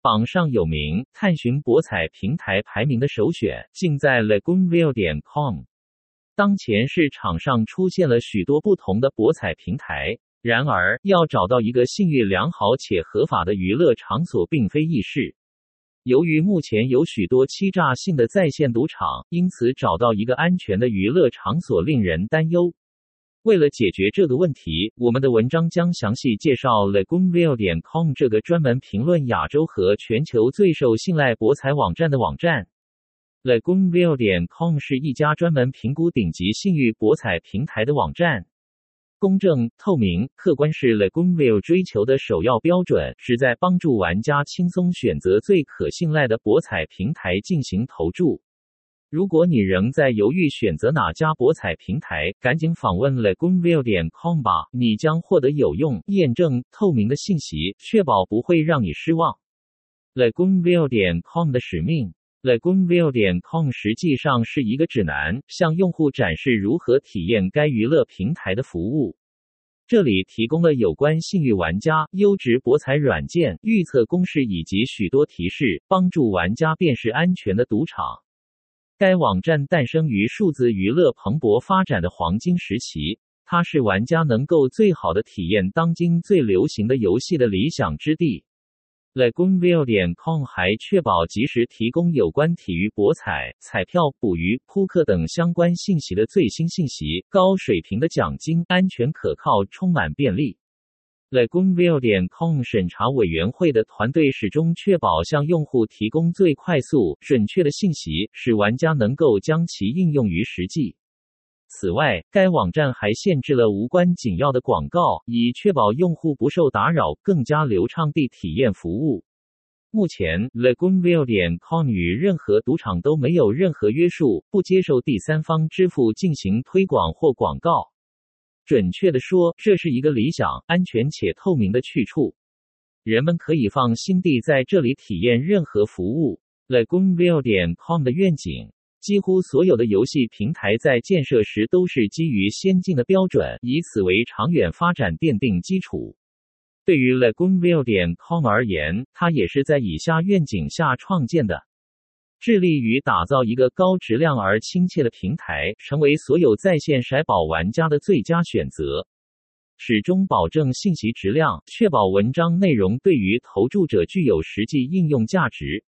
榜上有名，探寻博彩平台排名的首选，尽在 lagoonville.com。 当前市场上出现了许多不同的博彩平台，然而要找到一个信誉良好且合法的娱乐场所并非易事。由于目前有许多欺诈性的在线赌场，因此找到一个安全的娱乐场所令人担忧。为了解决这个问题，我们的文章将详细介绍 lagoonville.com 这个专门评论亚洲和全球最受信赖博彩网站的网站。lagoonville.com 是一家专门评估顶级信誉博彩平台的网站。公正、透明、客观是 Lagoonville 追求的首要标准，旨在帮助玩家轻松选择最可信赖的博彩平台进行投注。如果你仍在犹豫选择哪家博彩平台，赶紧访问 lagoonville.com 吧，你将获得有用、验证、透明的信息，确保不会让你失望。lagoonville.com 的使命。lagoonville.com 实际上是一个指南，向用户展示如何体验该娱乐平台的服务。这里提供了有关信誉玩家、优质博彩软件、预测公式以及许多提示，帮助玩家辨识安全的赌场。该网站诞生于数字娱乐蓬勃发展的黄金时期，它是玩家能够最好的体验当今最流行的游戏的理想之地。lagoonville.com 还确保及时提供有关体育博彩、彩票、捕鱼、扑克等相关信息的最新信息，高水平的奖金，安全可靠，充满便利。lagoonville.com 审查委员会的团队始终确保向用户提供最快速、准确的信息，使玩家能够将其应用于实际。此外，该网站还限制了无关紧要的广告，以确保用户不受打扰，更加流畅地体验服务。目前 ，lagoonville.com 与任何赌场都没有任何约束，不接受第三方支付进行推广或广告。准确地说，这是一个理想、安全且透明的去处。人们可以放心地在这里体验任何服务。lagoonville.com 的愿景。几乎所有的游戏平台在建设时都是基于先进的标准，以此为长远发展奠定基础。对于 lagoonville.com 而言，它也是在以下愿景下创建的。致力于打造一个高质量而亲切的平台，成为所有在线骰宝玩家的最佳选择。始终保证信息质量，确保文章内容对于投注者具有实际应用价值。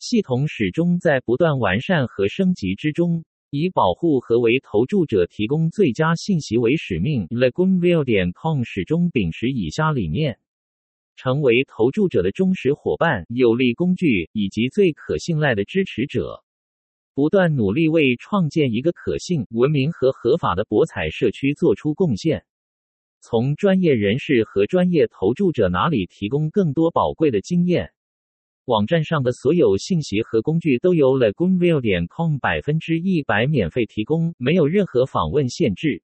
系统始终在不断完善和升级之中，以保护和为投注者提供最佳信息为使命。lagoonville.com 始终秉持以下理念：成为投注者的忠实伙伴、有力工具以及最可信赖的支持者，不断努力为创建一个可信、文明和合法的博彩社区做出贡献。从专业人士和专业投注者那里提供更多宝贵的经验。网站上的所有信息和工具都由 lagoonville.com 100% 免费提供，没有任何访问限制。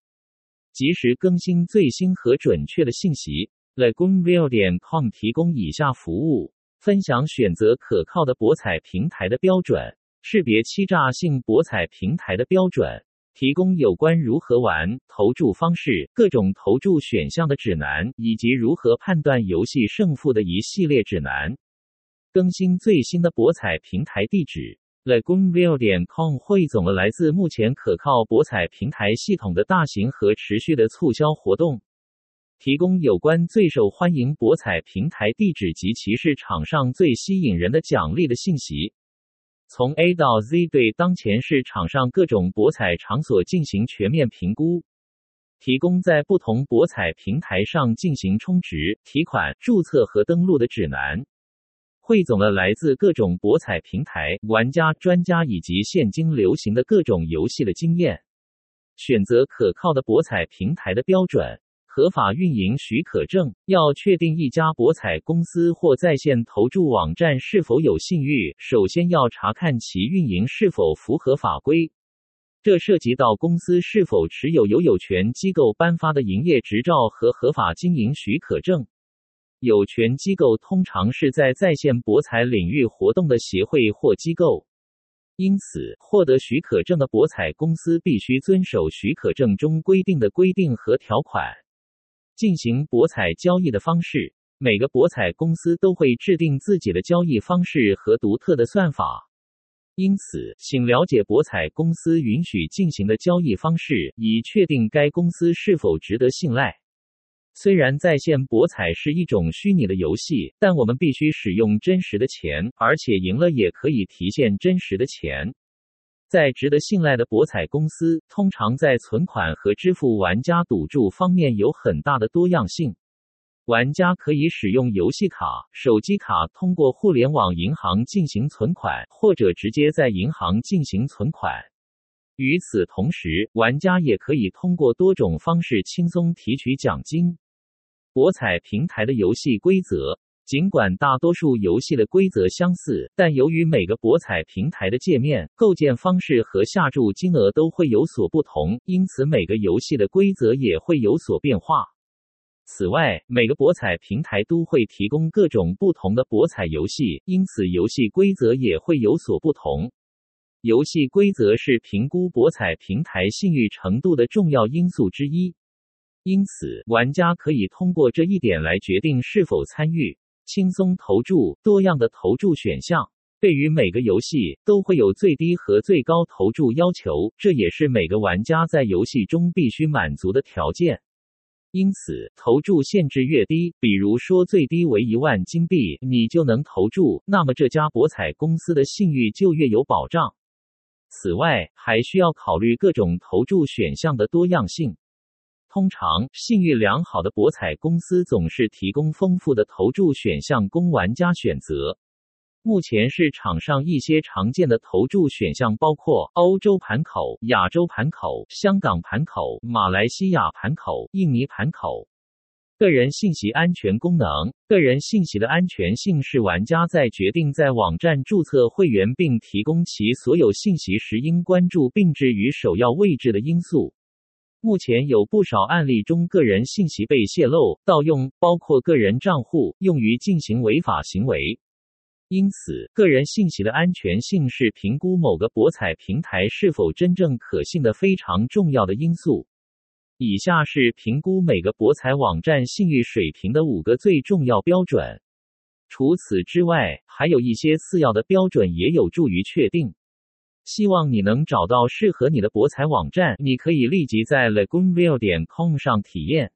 及时更新最新和准确的信息。lagoonville.com 提供以下服务：分享选择可靠的博彩平台的标准，识别欺诈性博彩平台的标准，提供有关如何玩、投注方式、各种投注选项的指南，以及如何判断游戏胜负的一系列指南。更新最新的博彩平台地址。 lagoonville.com 汇总了来自目前可靠博彩平台系统的大型和持续的促销活动，提供有关最受欢迎博彩平台地址及其市场上最吸引人的奖励的信息。从 A 到 Z 对当前市场上各种博彩场所进行全面评估，提供在不同博彩平台上进行充值、提款、注册和登录的指南。汇总了来自各种博彩平台、玩家、专家以及现今流行的各种游戏的经验。选择可靠的博彩平台的标准。合法运营许可证。要确定一家博彩公司或在线投注网站是否有信誉，首先要查看其运营是否符合法规。这涉及到公司是否持有由有权机构颁发的营业执照和合法经营许可证。有权机构通常是在线博彩领域活动的协会或机构，因此获得许可证的博彩公司必须遵守许可证中规定的规定和条款。进行博彩交易的方式，每个博彩公司都会制定自己的交易方式和独特的算法，因此，请了解博彩公司允许进行的交易方式，以确定该公司是否值得信赖。虽然在线博彩是一种虚拟的游戏，但我们必须使用真实的钱，而且赢了也可以提现真实的钱。在值得信赖的博彩公司，通常在存款和支付玩家赌注方面有很大的多样性。玩家可以使用游戏卡、手机卡通过互联网银行进行存款，或者直接在银行进行存款。与此同时，玩家也可以通过多种方式轻松提取奖金。博彩平台的游戏规则，尽管大多数游戏的规则相似，但由于每个博彩平台的界面、构建方式和下注金额都会有所不同，因此每个游戏的规则也会有所变化。此外，每个博彩平台都会提供各种不同的博彩游戏，因此游戏规则也会有所不同。游戏规则是评估博彩平台信誉程度的重要因素之一，因此玩家可以通过这一点来决定是否参与、轻松投注、多样的投注选项。对于每个游戏都会有最低和最高投注要求，这也是每个玩家在游戏中必须满足的条件。因此，投注限制越低，比如说最低为1万金币，你就能投注，那么这家博彩公司的信誉就越有保障。此外，还需要考虑各种投注选项的多样性。通常，信誉良好的博彩公司总是提供丰富的投注选项供玩家选择。目前市场上一些常见的投注选项包括欧洲盘口、亚洲盘口、香港盘口、马来西亚盘口、印尼盘口。个人信息安全功能，个人信息的安全性是玩家在决定在网站注册会员并提供其所有信息时应关注并置于首要位置的因素。目前有不少案例中个人信息被泄露、盗用，包括个人账户用于进行违法行为。因此，个人信息的安全性是评估某个博彩平台是否真正可信的非常重要的因素。以下是评估每个博彩网站信誉水平的5个最重要标准。除此之外，还有一些次要的标准也有助于确定。希望你能找到适合你的博彩网站，你可以立即在 lagoonville.com 上体验。